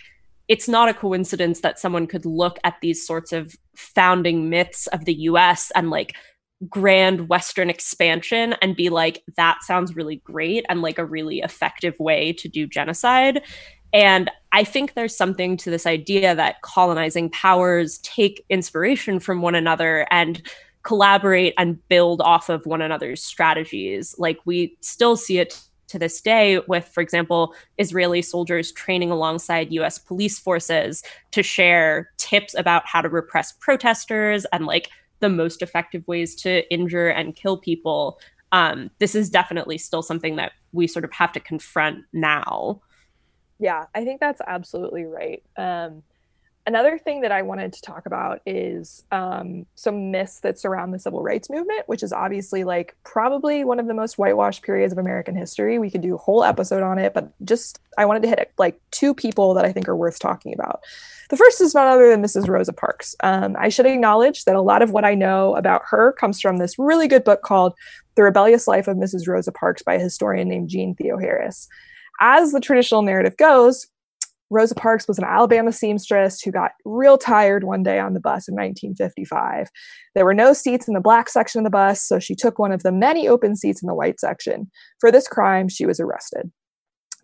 it's not a coincidence that someone could look at these sorts of founding myths of the U S and like grand Western expansion and be like, that sounds really great and like a really effective way to do genocide. And I think there's something to this idea that colonizing powers take inspiration from one another and collaborate and build off of one another's strategies. Like we still see it to this day with, for example, Israeli soldiers training alongside U S police forces to share tips about how to repress protesters and like the most effective ways to injure and kill people. Um, this is definitely still something that we sort of have to confront now. Yeah, I think that's absolutely right. Um, another thing that I wanted to talk about is um, some myths that surround the civil rights movement, which is obviously like probably one of the most whitewashed periods of American history. We could do a whole episode on it, but just I wanted to hit like two people that I think are worth talking about. The first is none other than Missus Rosa Parks. Um, I should acknowledge that a lot of what I know about her comes from this really good book called The Rebellious Life of Missus Rosa Parks by a historian named Jean Theo Harris. As the traditional narrative goes, Rosa Parks was an Alabama seamstress who got real tired one day on the bus in nineteen fifty-five. There were no seats in the black section of the bus, so she took one of the many open seats in the white section. For this crime, she was arrested.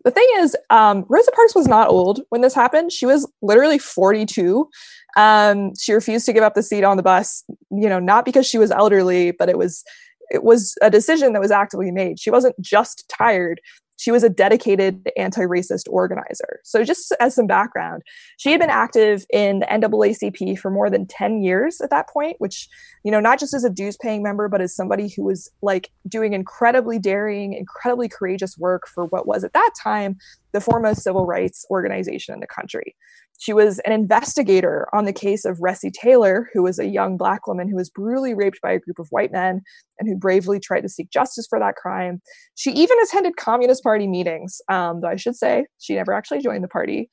The thing is, um, Rosa Parks was not old when this happened. She was literally forty-two. Um, she refused to give up the seat on the bus, you know, not because she was elderly, but it was it was a decision that was actively made. She wasn't just tired. She was a dedicated anti-racist organizer. So just as some background, she had been active in the N double A C P for more than ten years at that point, which, you know, not just as a dues-paying member, but as somebody who was like doing incredibly daring, incredibly courageous work for what was at that time the foremost civil rights organization in the country. She was an investigator on the case of Recy Taylor, who was a young black woman who was brutally raped by a group of white men and who bravely tried to seek justice for that crime. She even attended Communist Party meetings, um, though I should say she never actually joined the party.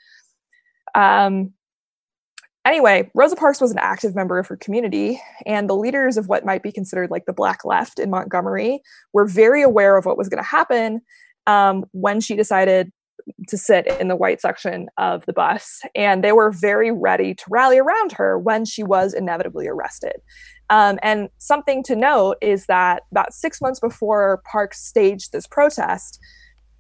Um, anyway, Rosa Parks was an active member of her community, and the leaders of what might be considered like the black left in Montgomery were very aware of what was going to happen um, when she decided to sit in the white section of the bus. And they were very ready to rally around her when she was inevitably arrested. Um, and something to note is that about six months before Parks staged this protest,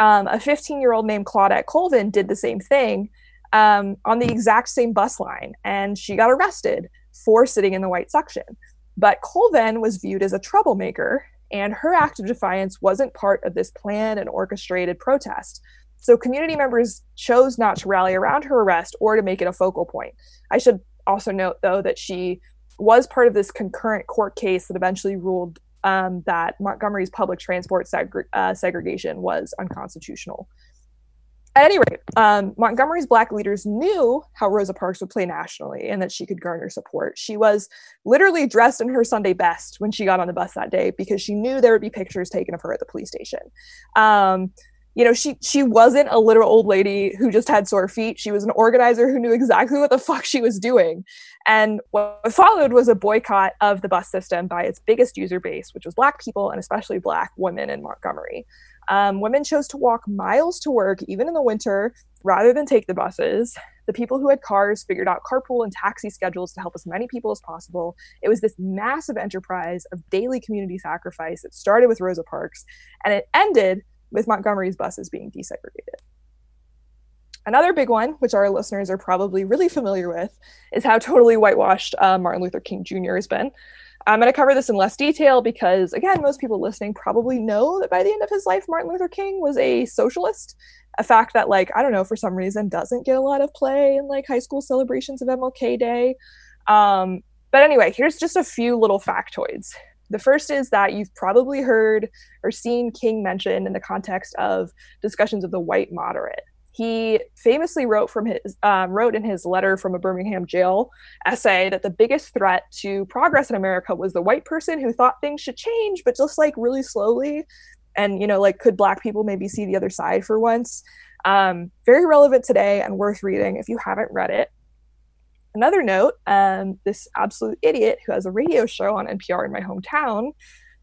um, a fifteen-year-old named Claudette Colvin did the same thing um, on the exact same bus line. And she got arrested for sitting in the white section. But Colvin was viewed as a troublemaker and her act of defiance wasn't part of this planned and orchestrated protest. So community members chose not to rally around her arrest or to make it a focal point. I should also note, though, that she was part of this concurrent court case that eventually ruled um, that Montgomery's public transport seg- uh, segregation was unconstitutional. At any rate, um, Montgomery's Black leaders knew how Rosa Parks would play nationally and that she could garner support. She was literally dressed in her Sunday best when she got on the bus that day because she knew there would be pictures taken of her at the police station. Um, you know, she she wasn't a literal old lady who just had sore feet. She was an organizer who knew exactly what the fuck she was doing. And what followed was a boycott of the bus system by its biggest user base, which was Black people and especially Black women in Montgomery. Um, women chose to walk miles to work, even in the winter, rather than take the buses. The people who had cars figured out carpool and taxi schedules to help as many people as possible. It was this massive enterprise of daily community sacrifice that started with Rosa Parks, and it ended with Montgomery's buses being desegregated. Another big one, which our listeners are probably really familiar with, is how totally whitewashed uh, Martin Luther King Junior has been. I'm going to cover this in less detail because, again, most people listening probably know that by the end of his life, Martin Luther King was a socialist, a fact that, like, I don't know, for some reason doesn't get a lot of play in, like, high school celebrations of M L K Day. Um, but anyway, here's just a few little factoids. The first is that you've probably heard or seen King mentioned in the context of discussions of the white moderate. He famously wrote from his um, wrote in his letter from a Birmingham jail essay that the biggest threat to progress in America was the white person who thought things should change, but just like really slowly. And, you know, like, could Black people maybe see the other side for once? Um, very relevant today and worth reading if you haven't read it. Another note, um, this absolute idiot who has a radio show on N P R in my hometown,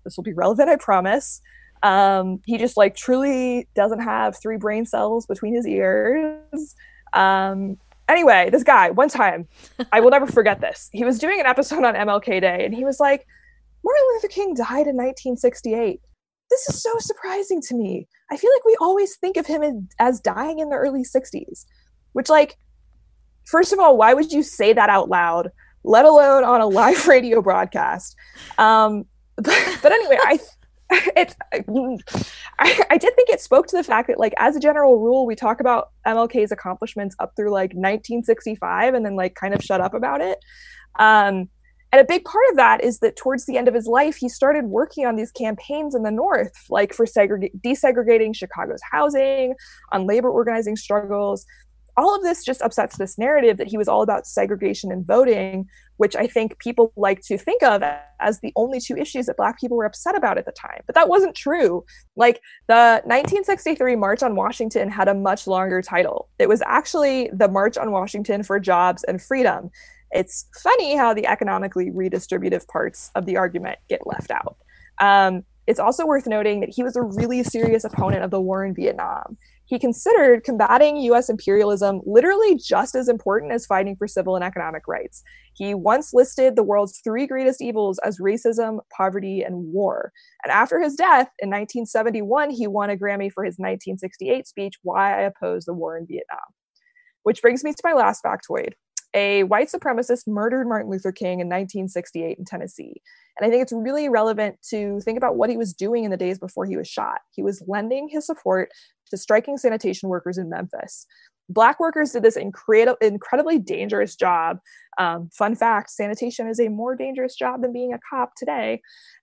this will be relevant, I promise. Um, he just, like, truly doesn't have three brain cells between his ears. Um, anyway, this guy, one time, I will never forget this. He was doing an episode on M L K Day, and he was like, Martin Luther King died in nineteen sixty-eight. This is so surprising to me. I feel like we always think of him as dying in the early sixties, which, like, first of all, why would you say that out loud, let alone on a live radio broadcast? Um, but, but anyway, I... Th- It, I, I did think it spoke to the fact that, like, as a general rule, we talk about M L K's accomplishments up through, like, nineteen sixty-five and then, like, kind of shut up about it. Um, and a big part of that is that towards the end of his life, he started working on these campaigns in the North, like for segreg- desegregating Chicago's housing, on labor organizing struggles. All of this just upsets this narrative that he was all about segregation and voting, which I think people like to think of as the only two issues that Black people were upset about at the time. But that wasn't true. Like, the nineteen sixty-three March on Washington had a much longer title. It was actually the March on Washington for Jobs and Freedom. It's funny how the economically redistributive parts of the argument get left out. Um, it's also worth noting that he was a really serious opponent of the war in Vietnam. He considered combating U S imperialism literally just as important as fighting for civil and economic rights. He once listed the world's three greatest evils as racism, poverty, and war. And after his death in nineteen seventy-one, he won a Grammy for his nineteen sixty-eight speech, Why I Oppose the War in Vietnam. Which brings me to my last factoid. A white supremacist murdered Martin Luther King in nineteen sixty-eight in Tennessee. And I think it's really relevant to think about what he was doing in the days before he was shot. He was lending his support to striking sanitation workers in Memphis. Black workers did this incredi- incredibly dangerous job. Um, fun fact, sanitation is a more dangerous job than being a cop today.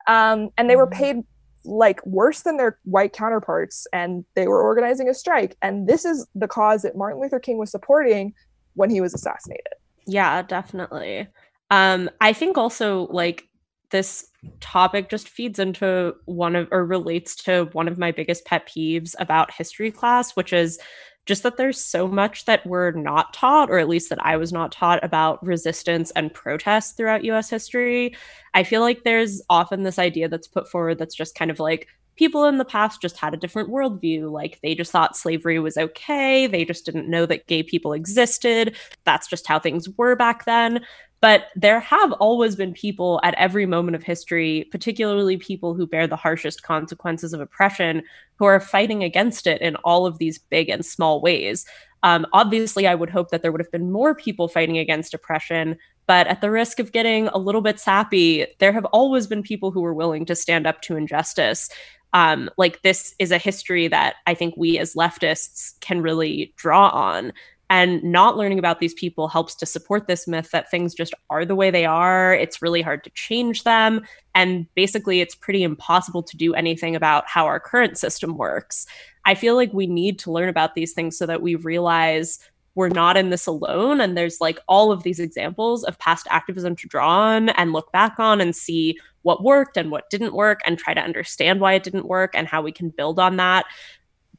Um, and they were paid, like, worse than their white counterparts, and they were organizing a strike. And this is the cause that Martin Luther King was supporting when he was assassinated. Yeah, definitely. Um, I think also, like, this topic just feeds into one of, or relates to one of my biggest pet peeves about history class, which is just that there's so much that we're not taught, or at least that I was not taught, about resistance and protest throughout U S history. I feel like there's often this idea that's put forward that's just kind of like, people in the past just had a different worldview. Like, they just thought slavery was okay. They just didn't know that gay people existed. That's just how things were back then. But there have always been people at every moment of history, particularly people who bear the harshest consequences of oppression, who are fighting against it in all of these big and small ways. Um, obviously, I would hope that there would have been more people fighting against oppression, But at the risk of getting a little bit sappy, there have always been people who were willing to stand up to injustice. Um, like, this is a history that I think we as leftists can really draw on. And not learning about these people helps to support this myth that things just are the way they are. It's really hard to change them. And basically, it's pretty impossible to do anything about how our current system works. I feel like we need to learn about these things so that we realize we're not in this alone. And there's like all of these examples of past activism to draw on and look back on and see what worked and what didn't work and try to understand why it didn't work and how we can build on that.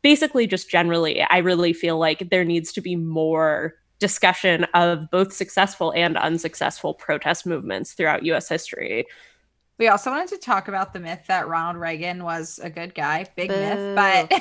Basically, just generally, I really feel like there needs to be more discussion of both successful and unsuccessful protest movements throughout U S history. We also wanted to talk about the myth that Ronald Reagan was a good guy. Big Boo. myth, but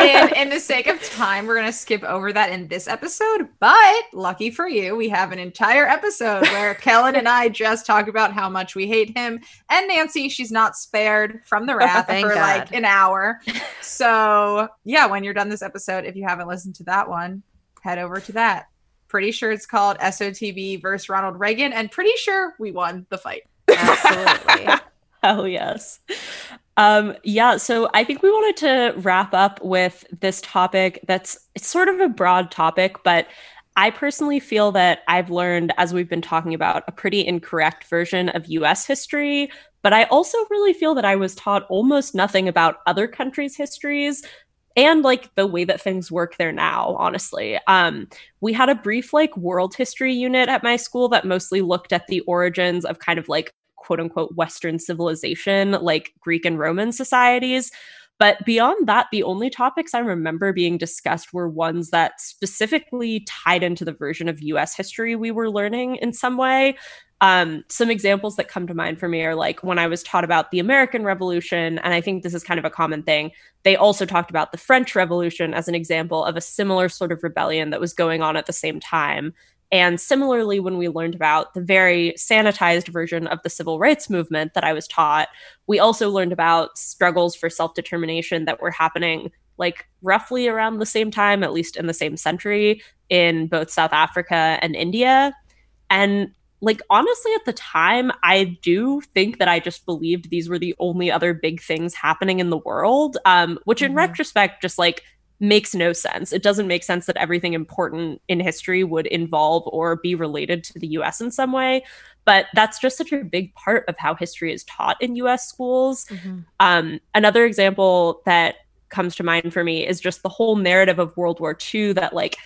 in, in the sake of time, we're going to skip over that in this episode. But lucky for you, we have an entire episode where Kellen and I just talk about how much we hate him. And Nancy, she's not spared from the wrath for God. like an hour. So yeah, when you're done this episode, if you haven't listened to that one, head over to that. Pretty sure it's called S O T B versus Ronald Reagan. And pretty sure we won the fight. Absolutely. Oh, yes. Um, yeah. So I think we wanted to wrap up with this topic. That's it's sort of a broad topic, but I personally feel that I've learned, as we've been talking about, a pretty incorrect version of U S history. But I also really feel that I was taught almost nothing about other countries' histories and like the way that things work there now, honestly. Um, we had a brief like world history unit at my school that mostly looked at the origins of kind of like quote unquote Western civilization, like Greek and Roman societies. But beyond that, the only topics I remember being discussed were ones that specifically tied into the version of U S history we were learning in some way. Um, some examples that come to mind for me are like when I was taught about the American Revolution, and I think this is kind of a common thing, they also talked about the French Revolution as an example of a similar sort of rebellion that was going on at the same time. And similarly, when we learned about the very sanitized version of the civil rights movement that I was taught, we also learned about struggles for self-determination that were happening like roughly around the same time, at least in the same century, in both South Africa and India. And like, honestly, at the time, I do think that I just believed these were the only other big things happening in the world, um, which in mm-hmm. retrospect just like makes no sense. It doesn't make sense that everything important in history would involve or be related to the U S in some way. But that's just such a big part of how history is taught in U S schools. Mm-hmm. Um, another example that comes to mind for me is just the whole narrative of World War Two that like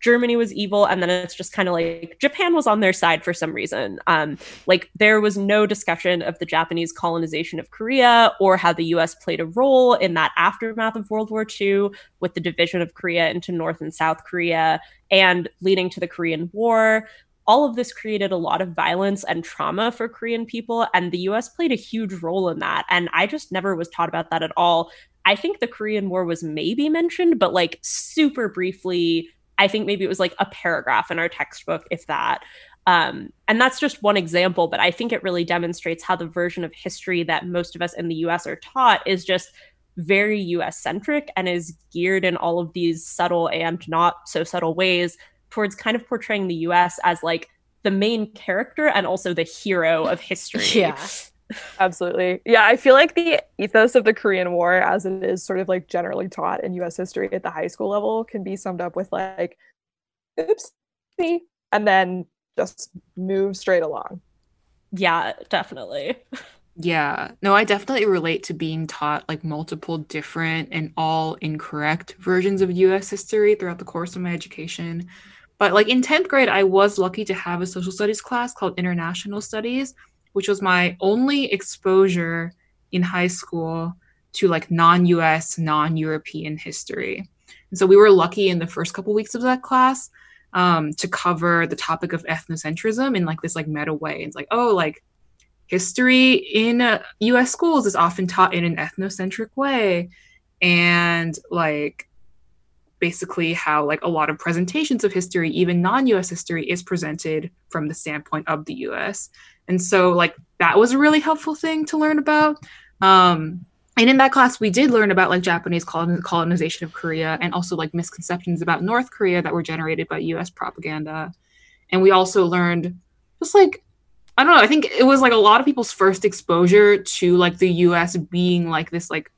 Germany was evil, and then it's just kind of like Japan was on their side for some reason. Um, like there was no discussion of the Japanese colonization of Korea or how the U S played a role in that aftermath of World War Two with the division of Korea into North and South Korea and leading to the Korean War. All of this created a lot of violence and trauma for Korean people, and the U S played a huge role in that. And I just never was taught about that at all. I think the Korean War was maybe mentioned, but like super briefly. I think maybe it was like a paragraph in our textbook, if that. Um, and that's just one example, but I think it really demonstrates how the version of history that most of us in the U S are taught is just very U S-centric and is geared in all of these subtle and not so subtle ways towards kind of portraying the U S as like the main character and also the hero of history. Yeah. Absolutely. Yeah, I feel like the ethos of the Korean War, as it is sort of like generally taught in U S history at the high school level, can be summed up with like, oopsie, and then just move straight along. Yeah, definitely. Yeah. No, I definitely relate to being taught like multiple different and all incorrect versions of U S history throughout the course of my education. But like in tenth grade, I was lucky to have a social studies class called International Studies, which was my only exposure in high school to like non-U S, non-European history. And so we were lucky in the first couple weeks of that class um, to cover the topic of ethnocentrism in like this like meta way. It's like, oh, like history in uh, U S schools is often taught in an ethnocentric way. And like basically how like a lot of presentations of history, even non-U S history, is presented from the standpoint of the U S. And so like that was a really helpful thing to learn about. Um, and in that class, we did learn about like Japanese colon- colonization of Korea and also like misconceptions about North Korea that were generated by U S propaganda. And we also learned just like, I don't know. I think it was like a lot of people's first exposure to like the U S being like this like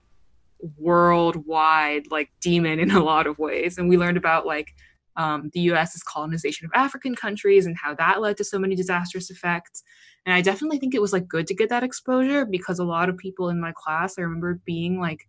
worldwide like demon in a lot of ways. And we learned about like um, the U S's colonization of African countries and how that led to so many disastrous effects. And I definitely think it was like good to get that exposure, because a lot of people in my class, I remember being like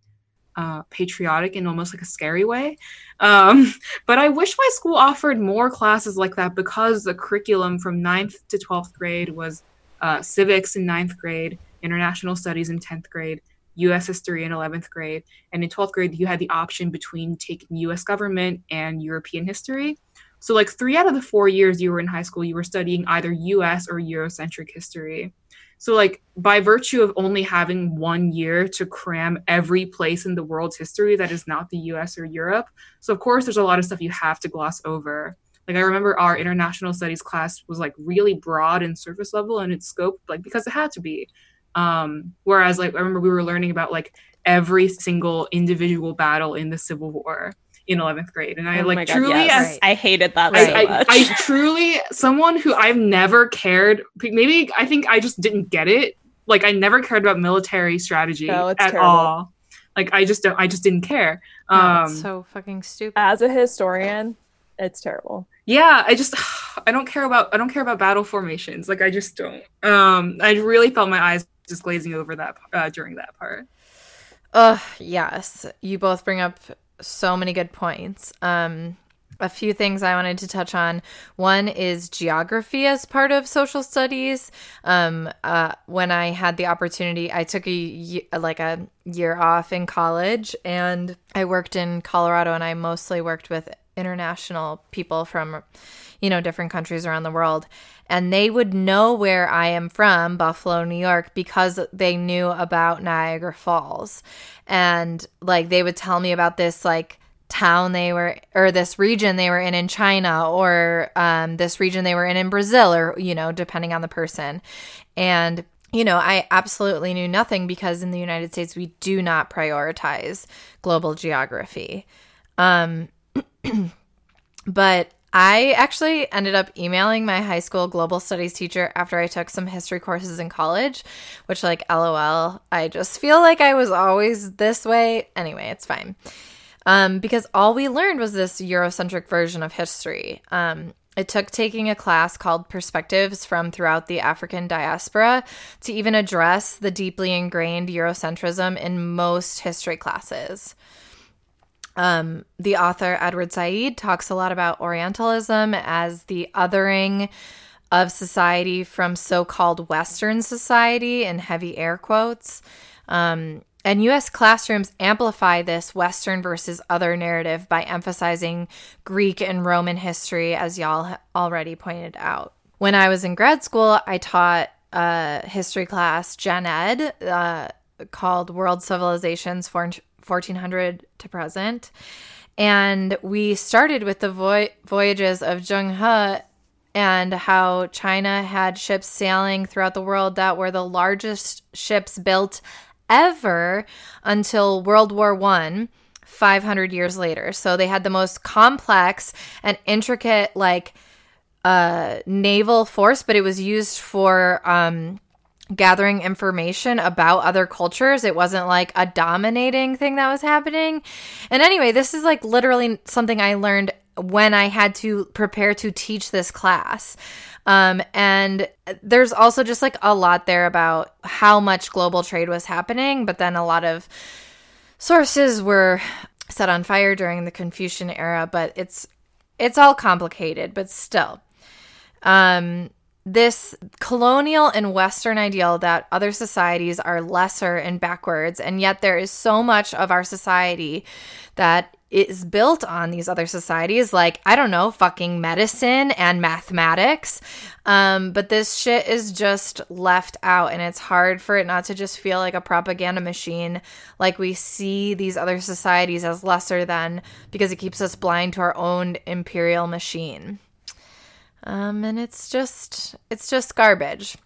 uh, patriotic in almost like a scary way. Um, but I wish my school offered more classes like that, because the curriculum from ninth to twelfth grade was uh, civics in ninth grade, international studies in tenth grade, U S history in eleventh grade. And in twelfth grade, you had the option between taking U S government and European history. So like three out of the four years you were in high school, you were studying either U S or Eurocentric history. So like by virtue of only having one year to cram every place in the world's history that is not the U S or Europe. So of course, there's a lot of stuff you have to gloss over. Like I remember our international studies class was like really broad and surface level in its scope, like because it had to be. Um, whereas like I remember we were learning about like every single individual battle in the Civil War in eleventh grade. And I oh like God, truly, yes. as, I hated that I, so I, much. I, I truly, someone who I've never cared, maybe I think I just didn't get it. Like I never cared about military strategy no, at terrible. all. Like I just don't, I just didn't care. Um, no, it's so fucking stupid. As a historian, it's terrible. Yeah, I just, I don't care about, I don't care about battle formations. Like I just don't. Um, I really felt my eyes just glazing over that uh, during that part. Ugh, yes. You both bring up so many good points. Um, a few things I wanted to touch on. One is geography as part of social studies. Um, uh, when I had the opportunity, I took a like a year off in college, and I worked in Colorado, and I mostly worked with international people from, you know, different countries around the world. And they would know where I am from, Buffalo, New York, because they knew about Niagara Falls. And like they would tell me about this like town they were, or this region they were in in China, or um, this region they were in in Brazil, or, you know, depending on the person. And, you know, I absolutely knew nothing, because in the United States, we do not prioritize global geography. Um, but I actually ended up emailing my high school global studies teacher after I took some history courses in college, which, like, L O L, I just feel like I was always this way. Anyway, it's fine. Um, because all we learned was this Eurocentric version of history. Um, it took taking a class called Perspectives from Throughout the African Diaspora to even address the deeply ingrained Eurocentrism in most history classes. Um, the author Edward Said talks a lot about Orientalism as the othering of society from so-called Western society, in heavy air quotes. Um, and U S classrooms amplify this Western versus other narrative by emphasizing Greek and Roman history, as y'all already pointed out. When I was in grad school, I taught a history class, Gen Ed, uh, called World Civilizations, Foreign fourteen hundred to present, and we started with the voy- voyages of Zheng He, and how China had ships sailing throughout the world that were the largest ships built ever until World War One, five hundred years later. So they had the most complex and intricate like uh, naval force, but it was used for um, gathering information about other cultures. It wasn't like a dominating thing that was happening. And anyway, this is like literally something I learned when I had to prepare to teach this class. Um, and there's also just like a lot there about how much global trade was happening, but then a lot of sources were set on fire during the Confucian era, but it's, it's all complicated, but still. Um, This colonial and Western ideal that other societies are lesser and backwards, and yet there is so much of our society that is built on these other societies, like, I don't know, fucking medicine and mathematics. Um, but this shit is just left out, and it's hard for it not to just feel like a propaganda machine, like we see these other societies as lesser than, because it keeps us blind to our own imperial machine. Um, and it's just, it's just garbage.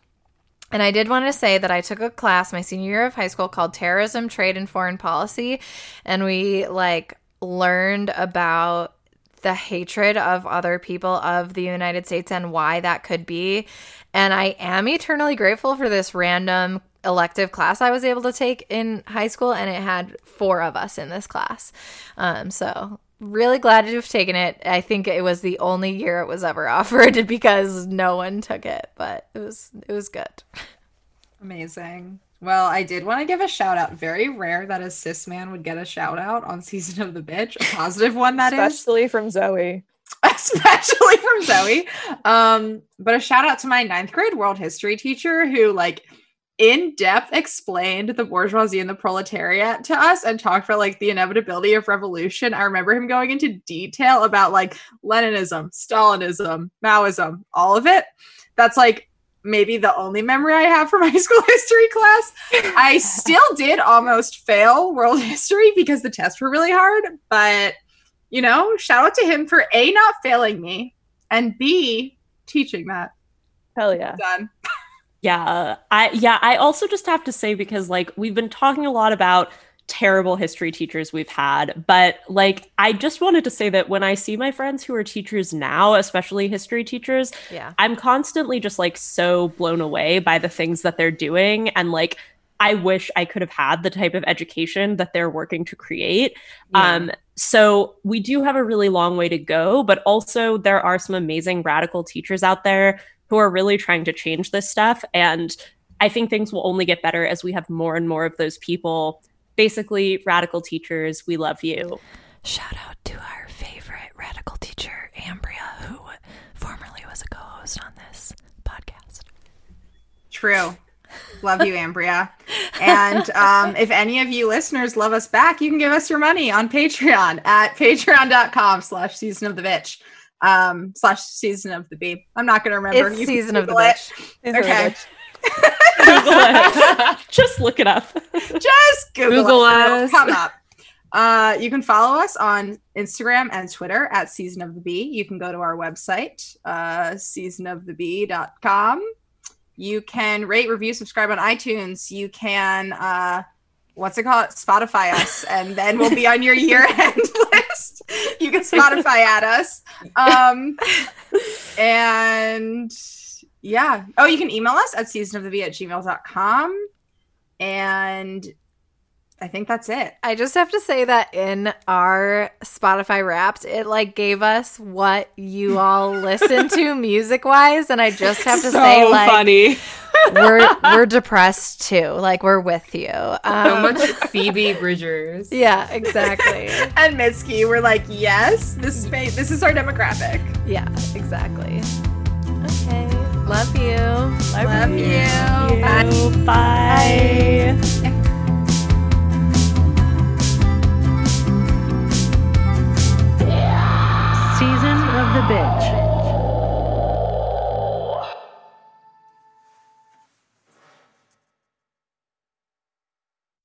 And I did want to say that I took a class my senior year of high school called Terrorism, Trade, and Foreign Policy. And we like learned about the hatred of other people of the United States and why that could be. And I am eternally grateful for this random elective class I was able to take in high school, and it had four of us in this class. Um, so really glad to have taken it. I think it was the only year it was ever offered because no one took it, but it was it was good. Amazing. Well, I did want to give a shout out. Very rare that a cis man would get a shout out on Season of the Bitch, a positive one that especially is. Especially from Zoe. Especially from Zoe. Um, but a shout out to my ninth grade world history teacher who, like, in depth explained the bourgeoisie and the proletariat to us and talked about, like, the inevitability of revolution. I remember him going into detail about, like, Leninism, Stalinism, Maoism, all of it. That's, like, maybe the only memory I have from high school history class. I still did almost fail world history because the tests were really hard, but, you know, shout out to him for A, not failing me, and B, teaching that. Hell yeah. Done. Yeah, I yeah, I also just have to say, because, like, we've been talking a lot about terrible history teachers we've had, but, like, I just wanted to say that when I see my friends who are teachers now, especially history teachers, yeah. I'm constantly just, like, so blown away by the things that they're doing, and, like, I wish I could have had the type of education that they're working to create. Yeah. Um, so we do have a really long way to go, but also there are some amazing radical teachers out there who are really trying to change this stuff. And I think things will only get better as we have more and more of those people. Basically, radical teachers, we love you. Shout out to our favorite radical teacher, Ambria, who formerly was a co-host on this podcast. True. Love you, Ambria. And um, if any of you listeners love us back, you can give us your money on Patreon at patreon.com slash season of the bitch. Um, slash season of the B. I'm not going to remember. It's you season of the bitch. It. Okay. It. Google it. Just look it up. Just Google, Google it. Us. Come up. Uh, you can follow us on Instagram and Twitter at season of the B. You can go to our website, uh, season of the b dot com. You can rate, review, subscribe on iTunes. You can, uh, what's it called? Spotify us. And then we'll be on your year end list. You can Spotify at us. Um, and yeah. Oh, you can email us at seasonoftheb at gmail.com. And I think that's it. I just have to say that in our Spotify Wrapped, it, like, gave us what you all listen to music wise. And I just have to so say, like, funny. we're we're depressed too. Like, we're with you. Um, so much Phoebe Bridgers. Yeah, exactly. And Mitski, we're like, yes, this is ba- this is our demographic. Yeah, exactly. Okay, love you. Love, love you. you. Bye. Bye. Bye. Season of the Bitch.